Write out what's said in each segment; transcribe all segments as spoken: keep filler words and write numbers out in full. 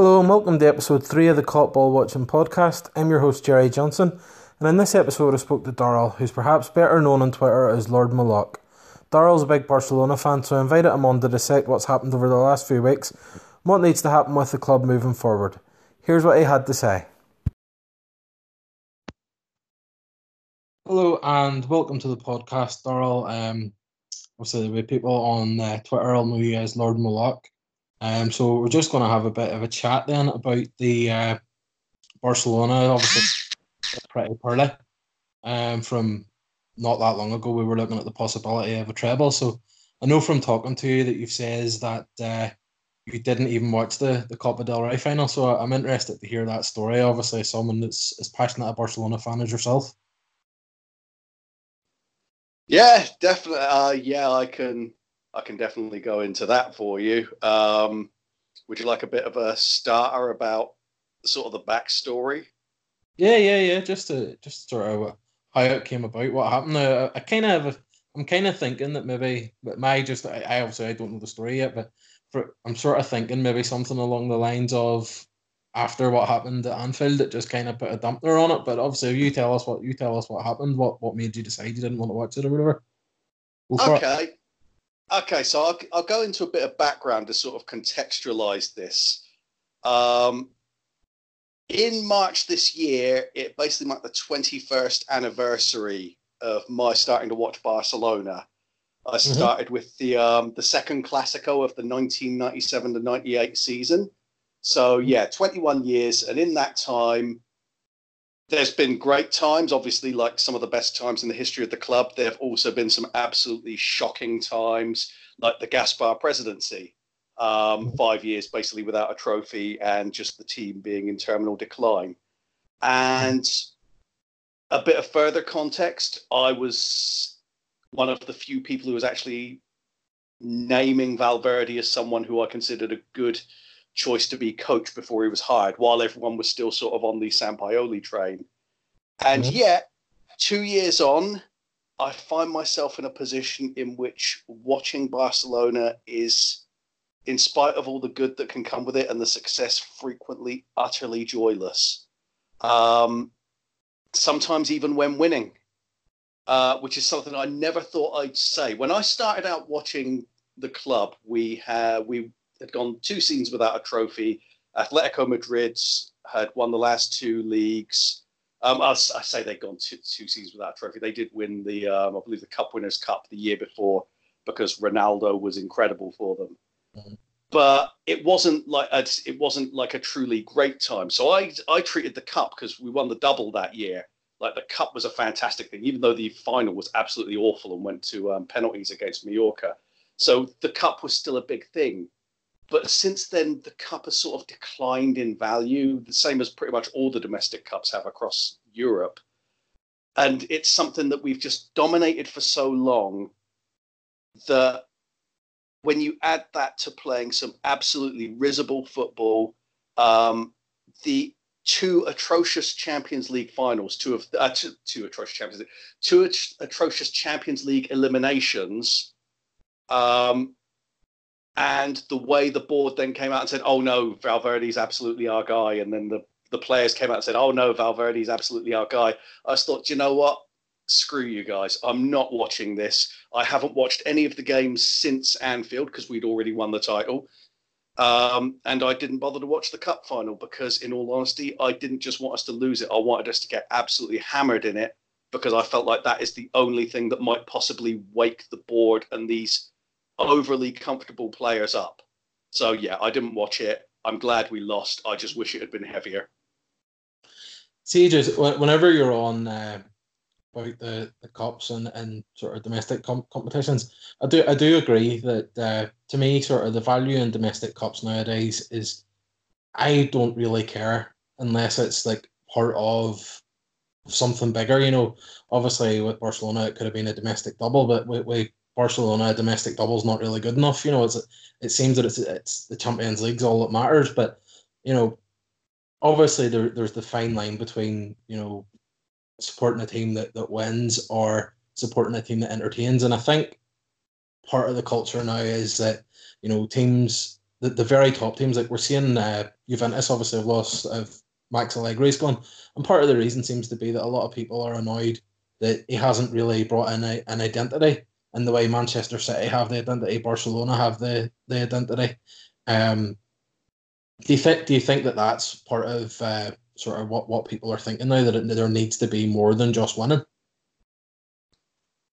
Hello and welcome to episode three of the Caught Ball Watching podcast. I'm your host Gerry Johnson, and in this episode I spoke to Darrell, who's perhaps better known on Twitter as Lord Moloch. Darrell's a big Barcelona fan, so I invited him on to dissect what's happened over the last few weeks and what needs to happen with the club moving forward. Here's what he had to say. Hello and welcome to the podcast, Darrell. Um, obviously the way people on uh, Twitter will know you as Lord Moloch. Um, so we're just going to have a bit of a chat then about the uh, Barcelona, obviously pretty poorly. Um, from not that long ago, we were looking at the possibility of a treble. So I know from talking to you that you've said that uh, you didn't even watch the, the Copa del Rey final. So I'm interested to hear that story. Obviously, someone that's as passionate a Barcelona fan as yourself. Yeah, definitely. Uh, yeah, I can... I can definitely go into that for you. Um, would you like a bit of a starter about sort of the backstory? Yeah, yeah, yeah. Just to just sort of how it came about, what happened. I, I kind of, I'm kind of thinking that maybe, but my just, I, I obviously I don't know the story yet, but for, I'm sort of thinking maybe something along the lines of after what happened at Anfield, it just kind of put a dampener on it. But obviously, if you tell us what you tell us what happened, what what made you decide you didn't want to watch it or whatever. We'll okay. It. Okay, so I'll, I'll go into a bit of background to sort of contextualise this. Um, in March this year, it basically marked the twenty-first anniversary of my starting to watch Barcelona. I started mm-hmm. with the um, the second Clasico of the nineteen ninety-seven to ninety-eight season. So, yeah, twenty-one years. And in that time, there's been great times, obviously, like some of the best times in the history of the club. There have also been some absolutely shocking times, like the Gaspar presidency, um, five years basically without a trophy and just the team being in terminal decline. And a bit of further context, I was one of the few people who was actually naming Valverde as someone who I considered a good choice to be coach before he was hired, while everyone was still sort of on the Sampaoli train. And mm-hmm. yet, two years on, I find myself in a position in which watching Barcelona is, in spite of all the good that can come with it and the success, frequently utterly joyless. Um, sometimes even when winning, uh, which is something I never thought I'd say. When I started out watching the club, we uh, we had gone two seasons without a trophy. Atletico Madrid had won the last two leagues. Um, I, I say they'd gone two, two seasons without a trophy. They did win the, um, I believe, the Cup Winners' Cup the year before because Ronaldo was incredible for them. Mm-hmm. But it wasn't like a, it wasn't like a truly great time. So I I treated the Cup, because we won the double that year, like the Cup was a fantastic thing, even though the final was absolutely awful and went to um, penalties against Mallorca. So the Cup was still a big thing. But since then, the Cup has sort of declined in value, the same as pretty much all the domestic cups have across Europe. And it's something that we've just dominated for so long that when you add that to playing some absolutely risible football, um, the two atrocious Champions League finals, two of uh, two, two atrocious Champions League, two at- atrocious Champions League eliminations, um, and the way the board then came out and said, oh, no, Valverde's absolutely our guy. And then the, the players came out and said, oh, no, Valverde's absolutely our guy. I thought, you know what? Screw you guys. I'm not watching this. I haven't watched any of the games since Anfield because we'd already won the title. Um, and I didn't bother to watch the cup final because, in all honesty, I didn't just want us to lose it. I wanted us to get absolutely hammered in it because I felt like that is the only thing that might possibly wake the board and these overly comfortable players up. So yeah, I didn't watch it. I'm glad we lost. I just wish it had been heavier. See, just whenever you're on uh, about the, the cups and, and sort of domestic com- competitions, I do I do agree that uh, to me, sort of the value in domestic cups nowadays is I don't really care unless it's like part of something bigger. You know, obviously with Barcelona, it could have been a domestic double, but we. we Barcelona, domestic double's not really good enough. You know, it's it seems that it's it's the Champions League's all that matters. But you know, obviously there there's the fine line between you know supporting a team that, that wins or supporting a team that entertains. And I think part of the culture now is that you know teams the, the very top teams. Like we're seeing uh, Juventus obviously have lost, uh, Max Allegri's gone. And part of the reason seems to be that a lot of people are annoyed that he hasn't really brought in a, an identity. And the way Manchester City have the identity, Barcelona have the, the identity. Um, do you think do you think that that's part of uh, sort of what, what people are thinking now, that it, there needs to be more than just winning?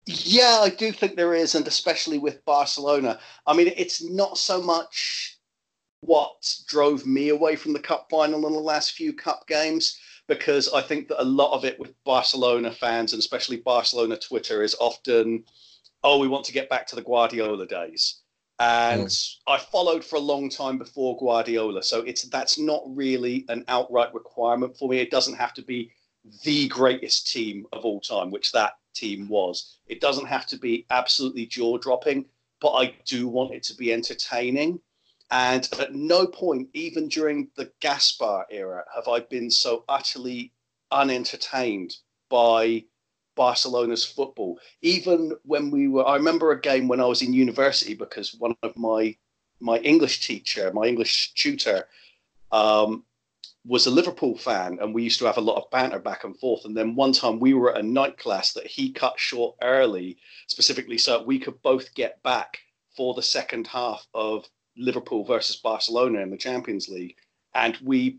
Yeah, I do think there is, and especially with Barcelona. I mean, it's not so much what drove me away from the cup final in the last few cup games, because I think that a lot of it with Barcelona fans, and especially Barcelona Twitter, is often, oh, we want to get back to the Guardiola days. And mm. I followed for a long time before Guardiola, so it's that's not really an outright requirement for me. It doesn't have to be the greatest team of all time, which that team was. It doesn't have to be absolutely jaw-dropping, but I do want it to be entertaining. And at no point, even during the Gaspar era, have I been so utterly unentertained by Barcelona's football. Even when we were, I remember a game when I was in university, because one of my my English teacher, my English tutor, um, was a Liverpool fan, and we used to have a lot of banter back and forth. And then one time we were at a night class that he cut short early, specifically so we could both get back for the second half of Liverpool versus Barcelona in the Champions League. And we,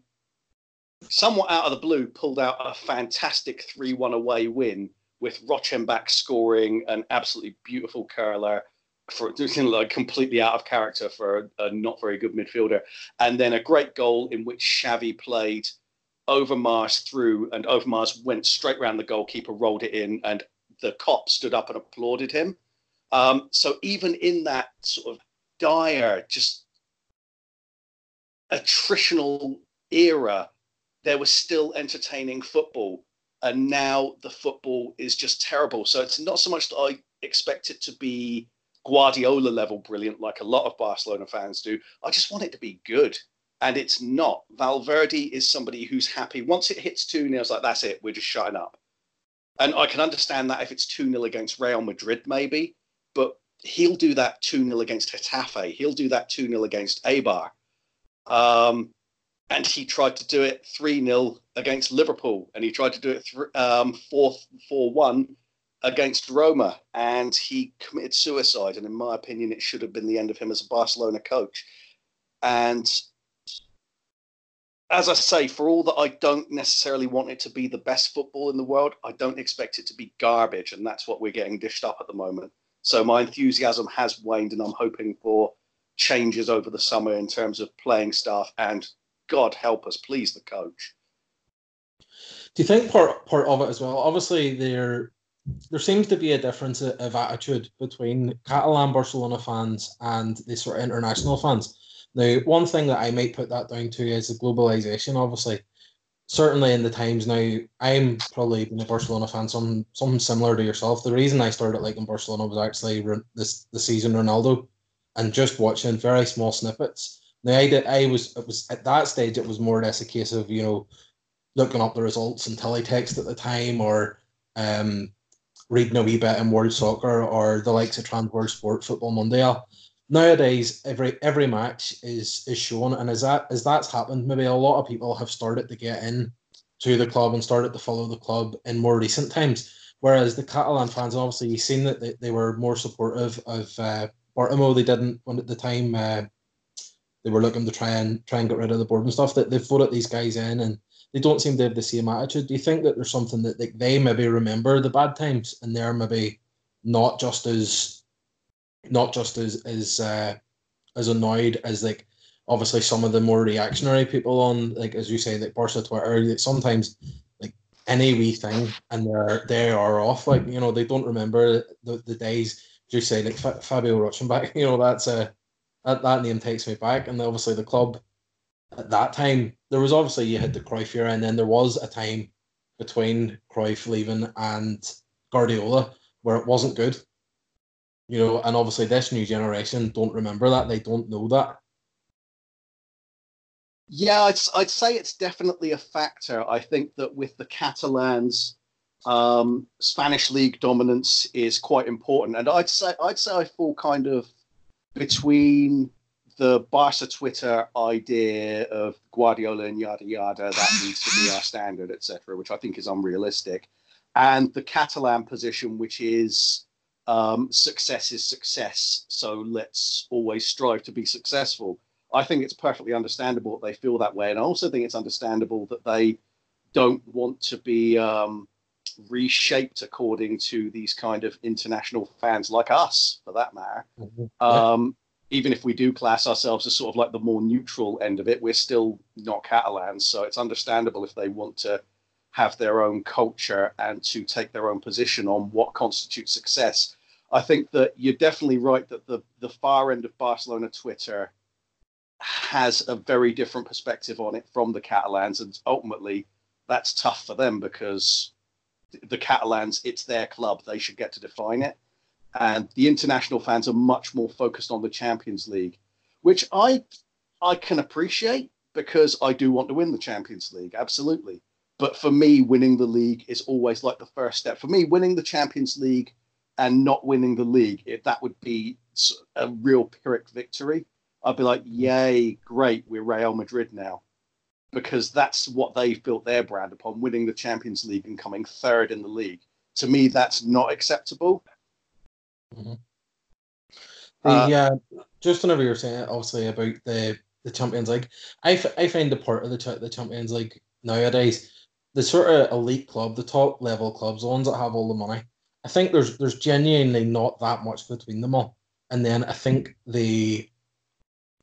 somewhat out of the blue, pulled out a fantastic three one away win, with Rochenbach scoring an absolutely beautiful curler, for like completely out of character for a, a not very good midfielder. And then a great goal in which Xavi played Overmars through, and Overmars went straight round the goalkeeper, rolled it in, and the cop stood up and applauded him. Um, so even in that sort of dire, just attritional era, there was still entertaining football. And now the football is just terrible. So it's not so much that I expect it to be Guardiola level brilliant, like a lot of Barcelona fans do. I just want it to be good. And it's not. Valverde is somebody who's happy. Once it hits two nil, it's like, that's it. We're just shutting up. And I can understand that if it's two nil against Real Madrid, maybe. But he'll do that two nil against Getafe. He'll do that two nil against Eibar. Um... And he tried to do it three nil against Liverpool. And he tried to do it th- um, four one against Roma. And he committed suicide. And in my opinion, it should have been the end of him as a Barcelona coach. And as I say, for all that I don't necessarily want it to be the best football in the world, I don't expect it to be garbage. And that's what we're getting dished up at the moment. So my enthusiasm has waned, and I'm hoping for changes over the summer in terms of playing staff and, God help us, please, the coach. Do you think part part of it as well? Obviously, there there seems to be a difference of attitude between Catalan Barcelona fans and the sort of international fans. Now, one thing that I might put that down to is the globalisation, obviously. Certainly in the times now, I'm probably been a Barcelona fan, some, something similar to yourself. The reason I started liking Barcelona was actually this the season Ronaldo, and just watching very small snippets. Now, I, did, I was, it was at that stage, it was more or less a case of, you know, looking up the results in teletext at the time, or um, reading a wee bit in World Soccer or the likes of Transworld Sport, Football Mondial. Nowadays, every every match is is shown, and as that as that's happened, maybe a lot of people have started to get in to the club and started to follow the club in more recent times. Whereas the Catalan fans, obviously, you've seen that they, they were more supportive of uh, Bartomeu. They didn't, when at the time. Uh, They were looking to try and try and get rid of the board and stuff. That they've voted these guys in, and they don't seem to have the same attitude. Do you think that there's something that they, they maybe remember the bad times, and they're maybe not just as not just as as uh, as annoyed as, like, obviously some of the more reactionary people on, like, as you say, like Barca Twitter, that sometimes, like, any wee thing and they're they are off. Like, you know, they don't remember the, the days. You say, like, F- Fabio Rochenbach. You know, that's a That, that name takes me back. And obviously the club at that time, there was obviously, you had the Cruyff era, and then there was a time between Cruyff leaving and Guardiola where it wasn't good. You know, and obviously this new generation don't remember that. They don't know that. Yeah, I'd, I'd say it's definitely a factor. I think that with the Catalans, um, Spanish league dominance is quite important. And I'd say I'd say I fall kind of between the Barca Twitter idea of Guardiola and yada yada, that needs to be our standard, et cetera, which I think is unrealistic. And the Catalan position, which is um, success is success, so let's always strive to be successful. I think it's perfectly understandable that they feel that way. And I also think it's understandable that they don't want to be um, reshaped according to these kind of international fans like us, for that matter. Mm-hmm. Um, yeah. Even if we do class ourselves as sort of like the more neutral end of it, we're still not Catalans. So it's understandable if they want to have their own culture and to take their own position on what constitutes success. I think that you're definitely right that the, the far end of Barcelona Twitter has a very different perspective on it from the Catalans, and ultimately that's tough for them because the Catalans, it's their club, they should get to define it, and the international fans are much more focused on the Champions League, which I I can appreciate because I do want to win the Champions League, absolutely, but for me winning the league is always like the first step. For me, winning the Champions League and not winning the league, if that would be a real Pyrrhic victory, I'd be like, yay, great, we're Real Madrid now. Because that's what they've built their brand upon, winning the Champions League and coming third in the league. To me, that's not acceptable. Mm-hmm. The, uh, uh, just whenever you were saying it, obviously, about the, the Champions League, I, f- I find the part of the, ch- the Champions League nowadays, the sort of elite club, the top-level clubs, the ones that have all the money, I think there's there's genuinely not that much between them all. And then I think the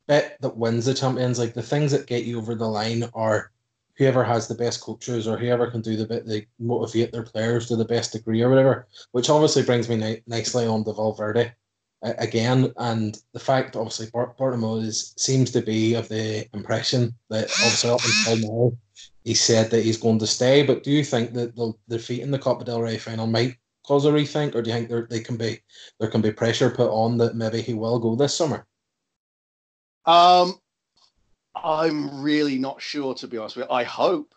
bit that wins the Champions League, the things that get you over the line are whoever has the best coaches or whoever can do the bit they motivate their players to the best degree or whatever, which obviously brings me ni- nicely on to Valverde uh, again, and the fact obviously Bart- Bartomeu is seems to be of the impression that obviously up until now he said that he's going to stay, but do you think that the defeat in the Copa del Rey final might cause a rethink, or do you think there, they can be, there can be pressure put on that maybe he will go this summer? Um, I'm really not sure, to be honest with you. I hope,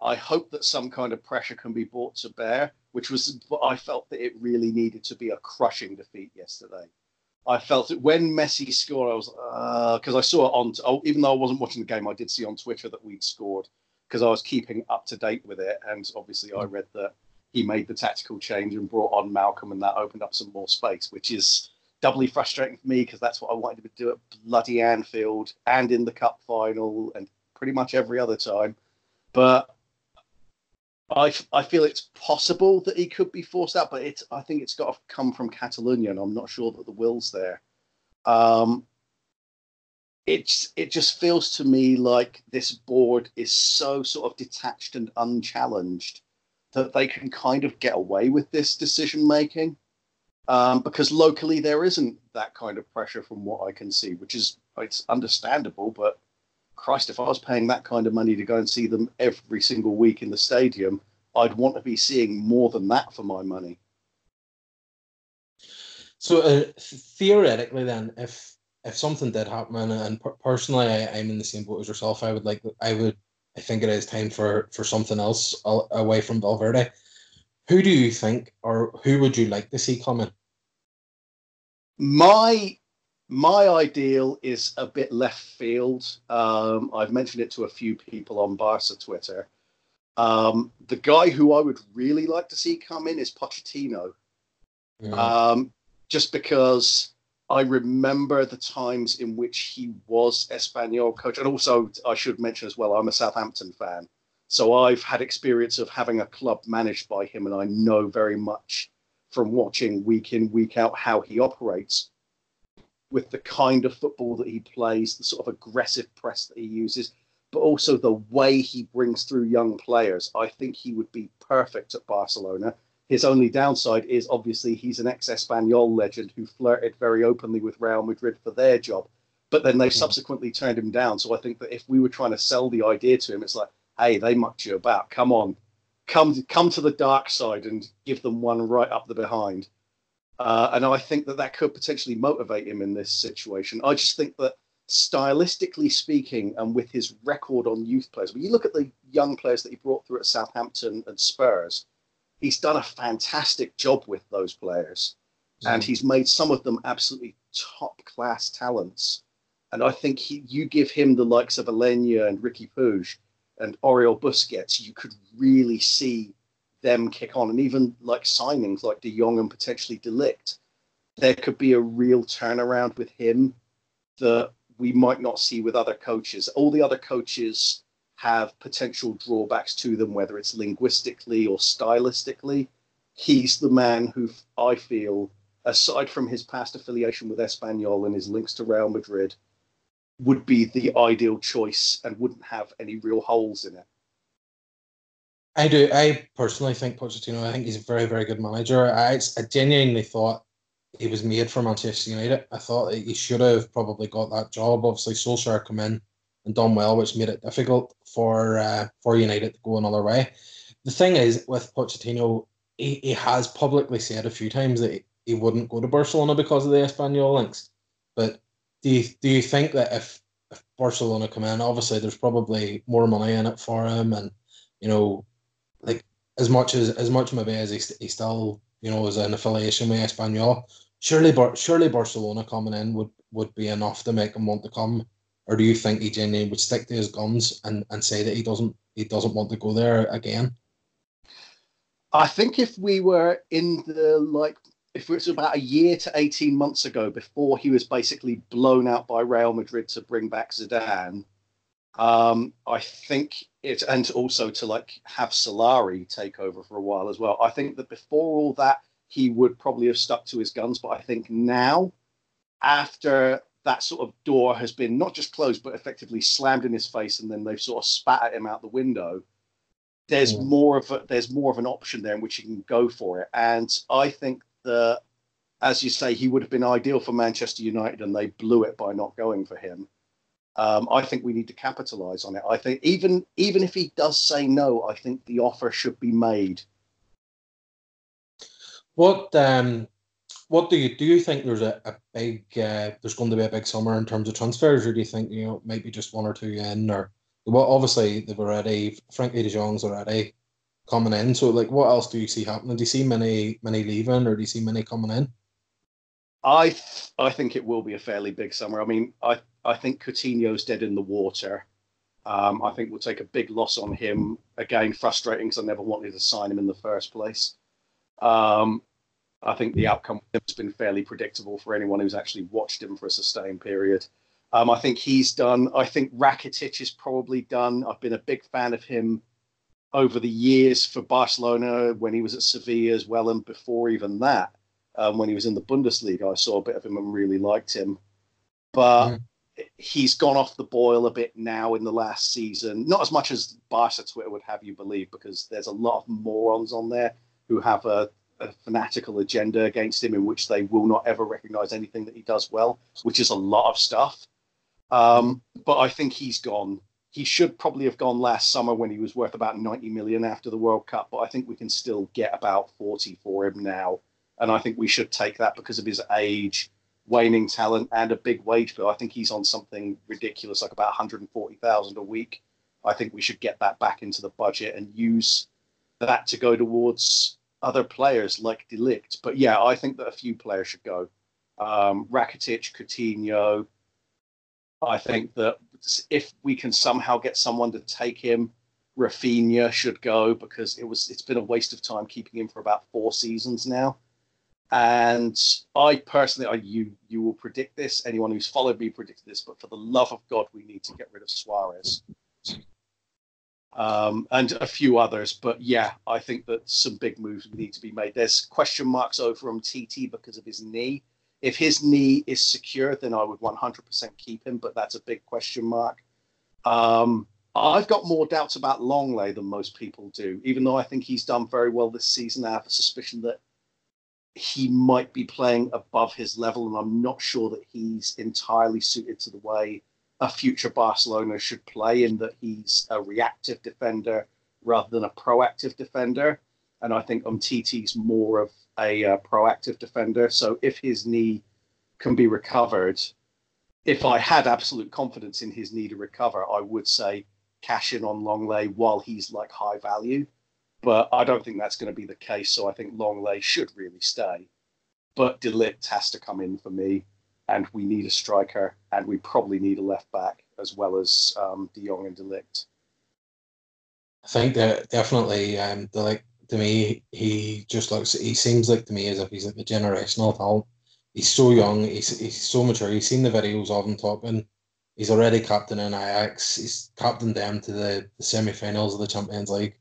I hope that some kind of pressure can be brought to bear, which was, I felt that it really needed to be a crushing defeat yesterday. I felt it when Messi scored, I was, uh, because I saw it on, oh, even though I wasn't watching the game, I did see on Twitter that we'd scored because I was keeping up to date with it. And obviously I read that he made the tactical change and brought on Malcolm, and that opened up some more space, which is doubly frustrating for me because that's what I wanted to do at bloody Anfield and in the cup final and pretty much every other time. But I, I feel it's possible that he could be forced out, but it's, I think it's got to come from Catalonia, and I'm not sure that the will's there. Um, it's, it just feels to me like this board is so sort of detached and unchallenged that they can kind of get away with this decision-making. Um, because locally there isn't that kind of pressure from what I can see, which is, it's understandable, but Christ, if I was paying that kind of money to go and see them every single week in the stadium, I'd want to be seeing more than that for my money. So uh, theoretically then, if if something did happen, and, and per- personally I, I'm in the same boat as yourself, I would like, I would, I think it is time for, for something else away from Valverde. Who do you think, or who would you like to see come in? My my ideal is a bit left field. Um, I've mentioned it to a few people on Barca Twitter. Um, the guy who I would really like to see come in is Pochettino. Yeah. Um, just because I remember the times in which he was Espanyol coach. And also, I should mention as well, I'm a Southampton fan. So I've had experience of having a club managed by him, and I know very much from watching week in, week out, how he operates with the kind of football that he plays, the sort of aggressive press that he uses, but also the way he brings through young players. I think he would be perfect at Barcelona. His only downside is obviously he's an ex-Espanyol legend who flirted very openly with Real Madrid for their job, but then they subsequently turned him down. So I think that if we were trying to sell the idea to him, it's like, hey, they mucked you about. Come on, come come to the dark side and give them one right up the behind. Uh, and I think that that could potentially motivate him in this situation. I just think that stylistically speaking, and with his record on youth players, when you look at the young players that he brought through at Southampton and Spurs, he's done a fantastic job with those players. Mm-hmm. And he's made some of them absolutely top-class talents. And I think he, you give him the likes of Alenia and Ricky Puig and Oriol Busquets, you could really see them kick on. And even like signings like De Jong and potentially De Ligt, there could be a real turnaround with him that we might not see with other coaches. All the other coaches have potential drawbacks to them, whether it's linguistically or stylistically. He's the man who I feel, aside from his past affiliation with Espanyol and his links to Real Madrid, would be the ideal choice and wouldn't have any real holes in it. I do. I personally think Pochettino, I think he's a very, very good manager. I, I genuinely thought he was made for Manchester United. I thought he should have probably got that job. Obviously, Solskjaer come in and done well, which made it difficult for uh, for United to go another way. The thing is, with Pochettino, he, he has publicly said a few times that he, he wouldn't go to Barcelona because of the Espanyol links. But do you, do you think that if, if Barcelona come in, obviously there's probably more money in it for him, and, you know, like as much as as much maybe as he, he still, you know, is an affiliation with Espanyol, Surely, Bar- surely Barcelona coming in would, would be enough to make him want to come, or do you think he genuinely would stick to his guns and, and say that he doesn't he doesn't want to go there again? I think if we were in the like, if it was about a year to eighteen months ago, before he was basically blown out by Real Madrid to bring back Zidane, um, I think it, and also to like have Solari take over for a while as well. I think that before all that, he would probably have stuck to his guns. But I think now, after that sort of door has been not just closed, but effectively slammed in his face, and then they've sort of spat at him out the window, there's yeah. more of a, there's more of an option there in which he can go for it. And I think that, as you say, he would have been ideal for Manchester United, and they blew it by not going for him. Um, I think we need to capitalise on it. I think even even if he does say no, I think the offer should be made. What um, what do you do? You think there's a, a big uh, there's going to be a big summer in terms of transfers, or do you think, you know, maybe just one or two in? Or, well, obviously they've already Frenkie de Jong's already coming in. So like, what else do you see happening? Do you see many many leaving, or do you see many coming in? I th- I think it will be a fairly big summer. I mean, I I think Coutinho's dead in the water. Um, I think we'll take a big loss on him. Again, frustrating because I never wanted to sign him in the first place. Um, I think the outcome has been fairly predictable for anyone who's actually watched him for a sustained period. Um, I think he's done. I think Rakitic is probably done. I've been a big fan of him over the years for Barcelona when he was at Sevilla as well, and before even that, um, when he was in the Bundesliga, I saw a bit of him and really liked him. But mm. he's gone off the boil a bit now in the last season. Not as much as Barca Twitter would have you believe, because there's a lot of morons on there who have a, a fanatical agenda against him in which they will not ever recognise anything that he does well, which is a lot of stuff. Um, but I think he's gone. He should probably have gone last summer when he was worth about ninety million after the World Cup, but I think we can still get about forty for him now. And I think we should take that because of his age, waning talent, and a big wage bill. I think he's on something ridiculous, like about one hundred forty thousand a week. I think we should get that back into the budget and use that to go towards other players like De Ligt. But yeah, I think that a few players should go. Um, Rakitic, Coutinho. I think that if we can somehow get someone to take him, Rafinha should go, because it was it's been a waste of time keeping him for about four seasons now. And I personally, I, you you will predict this. Anyone who's followed me predicted this. But for the love of God, we need to get rid of Suarez. Um, and a few others, but yeah, I think that some big moves need to be made. There's question marks over on T T because of his knee. If his knee is secure, then I would one hundred percent keep him, but that's a big question mark. Um, I've got more doubts about Longley than most people do, even though I think he's done very well this season. I have a suspicion that he might be playing above his level, and I'm not sure that he's entirely suited to the way a future Barcelona should play, in that he's a reactive defender rather than a proactive defender. And I think Umtiti's more of a uh, proactive defender. So if his knee can be recovered, if I had absolute confidence in his knee to recover, I would say cash in on Longley while he's like high value. But I don't think that's going to be the case. So I think Longley should really stay. But De Ligt has to come in for me. and we need a striker, and we probably need a left back as well as um, De Jong and De Ligt. I think that definitely, um, like to me, he just looks. He seems like to me as if he's like a generational talent. He's so young. He's he's so mature. You've seen the videos of him talking. He's already captain in Ajax. He's captained them to the, the semi-finals of the Champions League.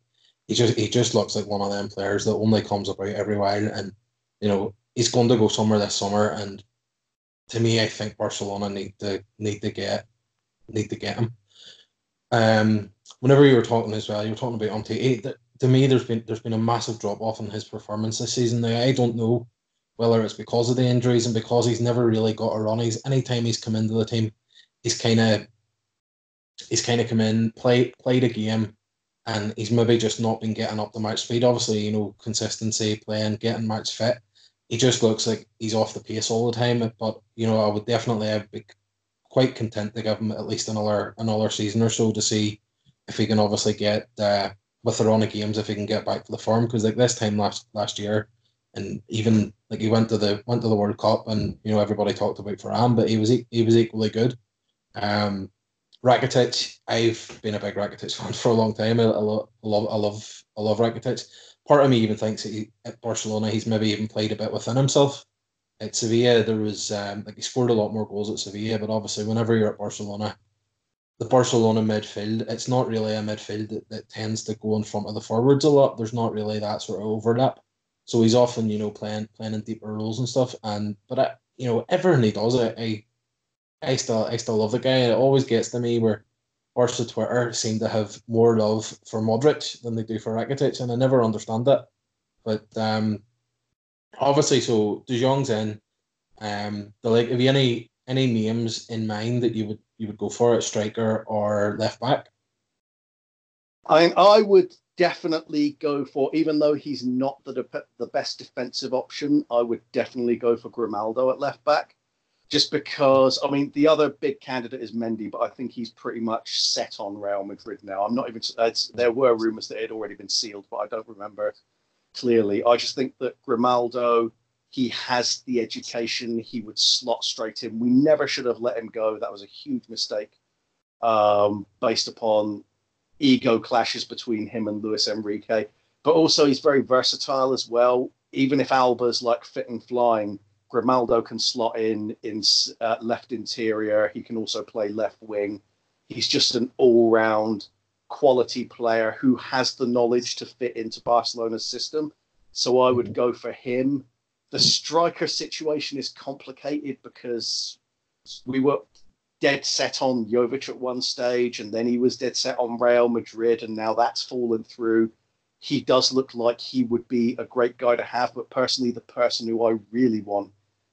He just he just looks like one of them players that only comes about every while. And you know he's going to go somewhere this summer. And to me, I think Barcelona need to need to get need to get him. Um, whenever you were talking as well, you were talking about Umtiti. To me, there's been there's been a massive drop off in his performance this season. Now I don't know whether it's because of the injuries and because he's never really got a run. He's anytime he's come into the team. He's kind of, he's kind of come in, played played a game, and he's maybe just not been getting up to match speed. Obviously, you know, consistency, playing, getting match fit. He just looks like he's off the pace all the time. But you know, I would definitely I'd be quite content to give him at least another another season or so to see if he can obviously get uh, with the run of games if he can get back to the form. Because like this time last last year, and even like he went to the went to the World Cup, and you know everybody talked about Varane, but he was he was equally good. Um, Rakitic, I've been a big Rakitic fan for a long time. I, I, lo- I love, I love, I love Rakitic. Part of me even thinks that he, at Barcelona, he's maybe even played a bit within himself. At Sevilla, there was um, like he scored a lot more goals at Sevilla, but obviously, whenever you're at Barcelona, the Barcelona midfield, it's not really a midfield that, that tends to go in front of the forwards a lot. There's not really that sort of overlap. So he's often, you know, playing playing in deeper roles and stuff. And but I, you know, everyone he does it, I. I I still, I still love the guy. It always gets to me where Barca Twitter seem to have more love for Modric than they do for Rakitic, and I never understand it. But um, obviously, so De Jong's in. Um, the like, have you any any names in mind that you would you would go for at striker or left back? I I would definitely go for, even though he's not the de- the best defensive option, I would definitely go for Grimaldo at left back. Just because, I mean, the other big candidate is Mendy, but I think he's pretty much set on Real Madrid now. I'm not even, it's, there were rumours that it had already been sealed, but I don't remember clearly. I just think that Grimaldo, he has the education. He would slot straight in. We never should have let him go. That was a huge mistake um, based upon ego clashes between him and Luis Enrique. But also he's very versatile as well. Even if Alba's like fit and flying, Grimaldo can slot in in uh, left interior. He can also play left wing. He's just an all-round quality player who has the knowledge to fit into Barcelona's system. So I would go for him. The striker situation is complicated because we were dead set on Jovic at one stage, and then he was dead set on Real Madrid, and now that's fallen through. He does look like he would be a great guy to have, but personally, the person who I really want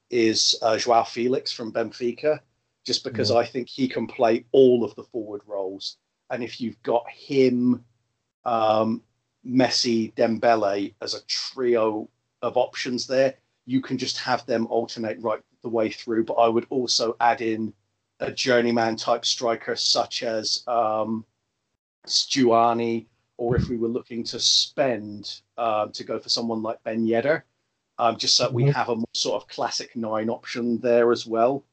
is uh, Joao Felix from Benfica, just because mm. I think he can play all of the forward roles. And if you've got him, um, Messi, Dembele as a trio of options there, you can just have them alternate right the way through. But I would also add in a journeyman type striker such as um, Stuani, or if we were looking to spend uh, to go for someone like Ben Yedder, um, just so we have a more sort of classic nine option there as well.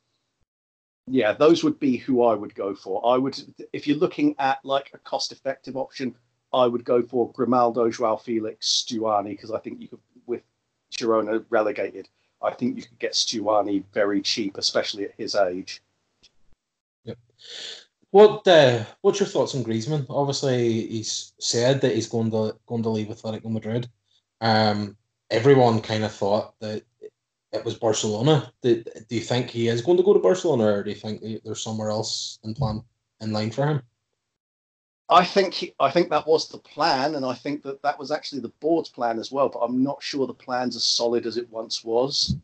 Yeah, those would be who I would go for. I would, if you're looking at like a cost-effective option, I would go for Grimaldo, Joao Felix, Stuani, because I think you could, with Girona relegated, I think you could get Stuani very cheap, especially at his age. Yep. What uh, what's your thoughts on Griezmann? Obviously, he's said that he's going to going to leave Athletic Madrid. Um, everyone kind of thought that it was Barcelona. Do, do you think he is going to go to Barcelona, or do you think there's somewhere else in plan in line for him? I think he, I think that was the plan, and I think that that was actually the board's plan as well. But I'm not sure the plan's as solid as it once was.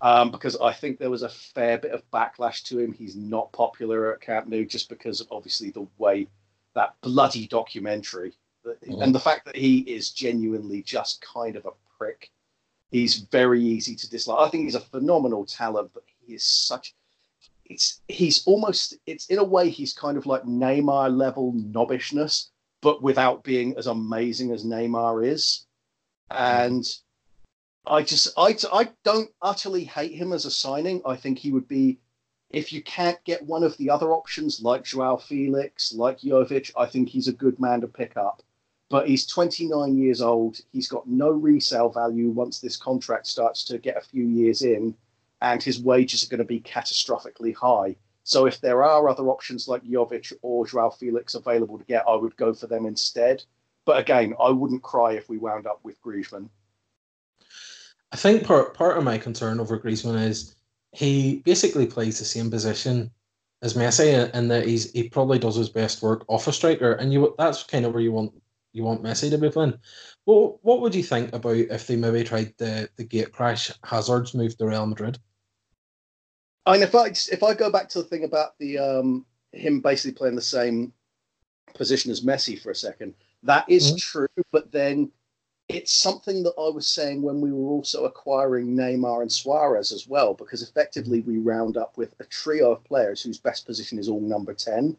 Um, because I think there was a fair bit of backlash to him. He's not popular at Camp Nou just because of obviously the way that bloody documentary that, mm-hmm. and the fact that he is genuinely just kind of a prick. He's very easy to dislike. I think he's a phenomenal talent, but he is such. It's he's almost it's in a way he's kind of like Neymar level knobbishness, but without being as amazing as Neymar is, and. I just I, I don't utterly hate him as a signing. I think he would be, if you can't get one of the other options like Joao Felix, like Jovic, I think he's a good man to pick up. But he's twenty-nine years old. He's got no resale value once this contract starts to get a few years in, and his wages are going to be catastrophically high. So if there are other options like Jovic or Joao Felix available to get, I would go for them instead. But again, I wouldn't cry if we wound up with Griezmann. I think part, part of my concern over Griezmann is he basically plays the same position as Messi, and that he's he probably does his best work off a striker, and you that's kind of where you want you want Messi to be playing. Well, what would you think about if they maybe tried the the gate crash? Hazard's moved to Real Madrid. And if I if I go back to the thing about the um, him basically playing the same position as Messi for a second, that is mm-hmm. true. But then it's something that I was saying when we were also acquiring Neymar and Suarez as well, because effectively we round up with a trio of players whose best position is all number ten.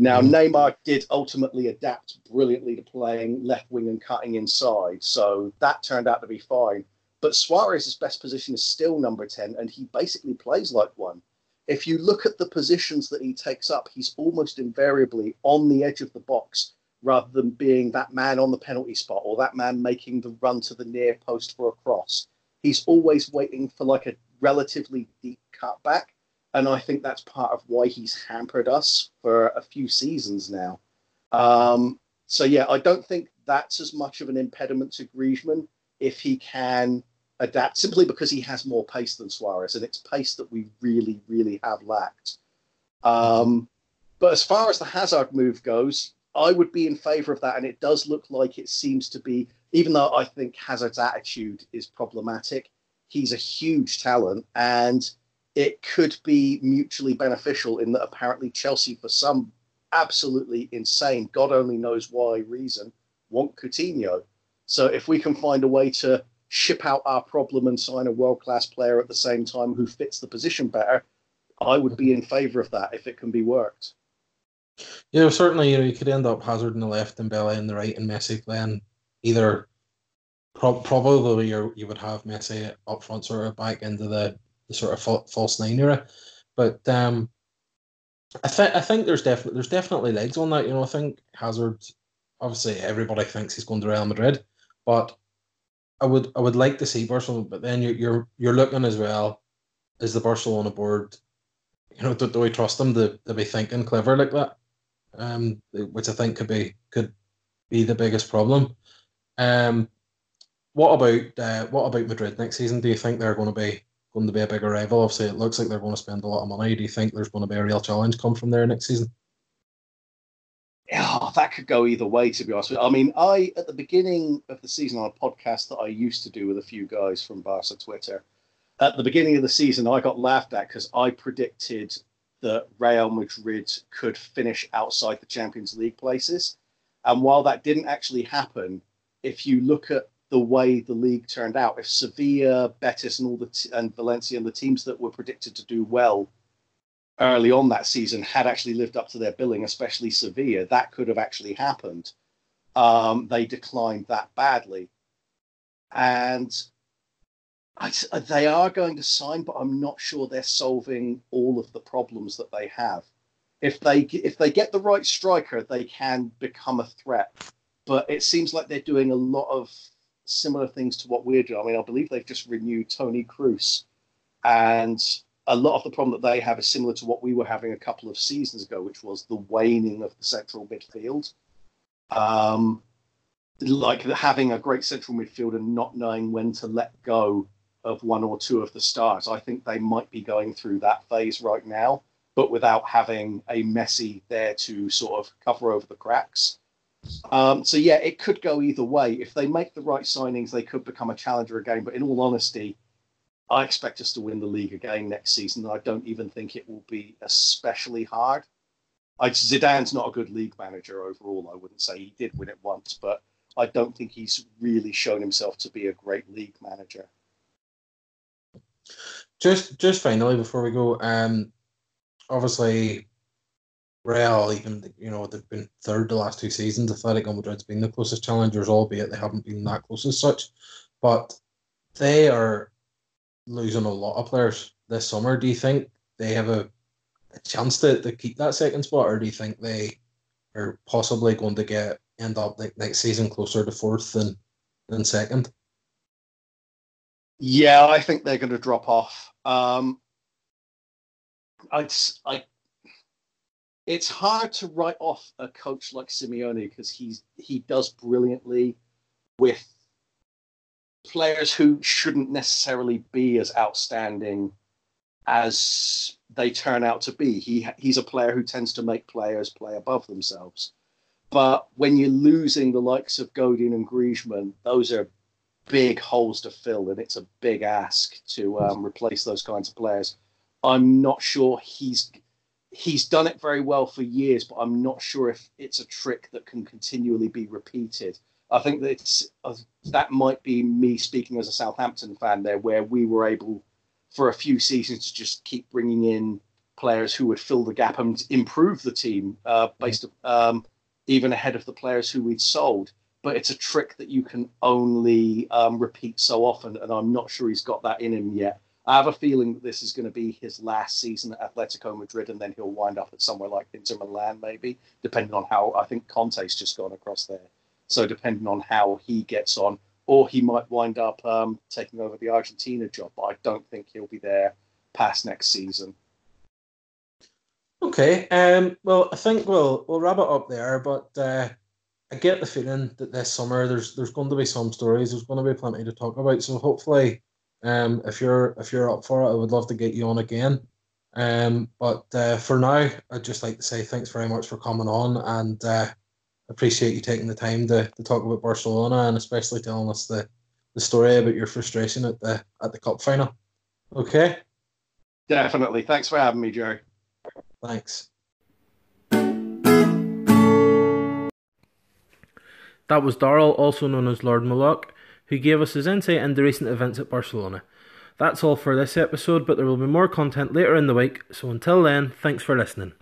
Now, mm-hmm. Neymar did ultimately adapt brilliantly to playing left wing and cutting inside, so that turned out to be fine. But Suarez's best position is still number ten, and he basically plays like one. If you look at the positions that he takes up, he's almost invariably on the edge of the box rather than being that man on the penalty spot or that man making the run to the near post for a cross. He's always waiting for like a relatively deep cutback, and I think that's part of why he's hampered us for a few seasons now. Um, so, yeah, I don't think that's as much of an impediment to Griezmann if he can adapt, simply because he has more pace than Suarez, and it's pace that we really, really have lacked. Um, but as far as the Hazard move goes, I would be in favour of that, and it does look like it seems to be, even though I think Hazard's attitude is problematic, he's a huge talent, and it could be mutually beneficial in that apparently Chelsea, for some absolutely insane, God only knows why reason, want Coutinho. So if we can find a way to ship out our problem and sign a world-class player at the same time who fits the position better, I would be in favour of that if it can be worked. You know, certainly, you know, you could end up Hazard on the left and Dembele on the right and Messi playing either. Pro- probably you you would have Messi up front, sort of back into the, the sort of fa- false nine era. But um, I think I think there's definitely there's definitely legs on that. You know, I think Hazard. Obviously, everybody thinks he's going to Real Madrid. But I would I would like to see Barcelona, but then you're you're you're looking as well as the Barcelona board. You know, do, do we trust them to, to be thinking clever like that? Um, which I think could be could be the biggest problem. Um, what about uh, what about Madrid next season? Do you think they're going to be going to be a bigger rival? Obviously, it looks like they're going to spend a lot of money. Do you think there's going to be a real challenge come from there next season? Oh, that could go either way, to be honest with you. I mean, I, at the beginning of the season on a podcast that I used to do with a few guys from Barca Twitter, at the beginning of the season, I got laughed at because I predicted that Real Madrid could finish outside the Champions League places. And while that didn't actually happen, if you look at the way the league turned out, if Sevilla, Betis and all the t- and Valencia and the teams that were predicted to do well early on that season had actually lived up to their billing, especially Sevilla, that could have actually happened. Um, they declined that badly. And I, they are going to sign, but I'm not sure they're solving all of the problems that they have. If they if they get the right striker, they can become a threat. But it seems like they're doing a lot of similar things to what we're doing. I mean, I believe they've just renewed Toni Kroos, and a lot of the problem that they have is similar to what we were having a couple of seasons ago, which was the waning of the central midfield. Um, like having a great central midfield and not knowing when to let go of one or two of the stars. I think they might be going through that phase right now, but without having a Messi there to sort of cover over the cracks. Um, so, yeah, it could go either way. If they make the right signings, they could become a challenger again. But in all honesty, I expect us to win the league again next season. I don't even think it will be especially hard. I, Zidane's not a good league manager overall, I wouldn't say. He did win it once, but I don't think he's really shown himself to be a great league manager. Just just finally, before we go, um, obviously, Real, even, you know, they've been third the last two seasons. Atletico Madrid's been the closest challengers, albeit they haven't been that close as such. But they are losing a lot of players this summer. Do you think they have a, a chance to, to keep that second spot, or do you think they are possibly going to get end up like next season closer to fourth than than second? Yeah, I think they're going to drop off. Um, I, I, it's hard to write off a coach like Simeone because he's he does brilliantly with players who shouldn't necessarily be as outstanding as they turn out to be. He he's a player who tends to make players play above themselves. But when you're losing the likes of Godin and Griezmann, those are big holes to fill, and it's a big ask to um, replace those kinds of players. I'm not sure he's he's done it very well for years, but I'm not sure if it's a trick that can continually be repeated. I think that it's, uh, that might be me speaking as a Southampton fan there, where we were able for a few seasons to just keep bringing in players who would fill the gap and improve the team uh, based um, even ahead of the players who we'd sold. But it's a trick that you can only um, repeat so often, and I'm not sure he's got that in him yet. I have a feeling that this is going to be his last season at Atletico Madrid, and then he'll wind up at somewhere like Inter Milan, maybe, depending on how, I think Conte's just gone across there. So depending on how he gets on, or he might wind up um, taking over the Argentina job, but I don't think he'll be there past next season. Okay, um, well, I think we'll we'll wrap it up there, but uh, I get the feeling that this summer there's there's going to be some stories, there's going to be plenty to talk about. So hopefully, um, if you're if you're up for it, I would love to get you on again. Um, but uh, for now, I'd just like to say thanks very much for coming on, and uh, appreciate you taking the time to, to talk about Barcelona, and especially telling us the, the story about your frustration at the at the cup final. Okay. Definitely. Thanks for having me, Gerry. Thanks. That was Darrell, also known as Lord Moloch, who gave us his insight into recent events at Barcelona. That's all for this episode, but there will be more content later in the week, so until then, thanks for listening.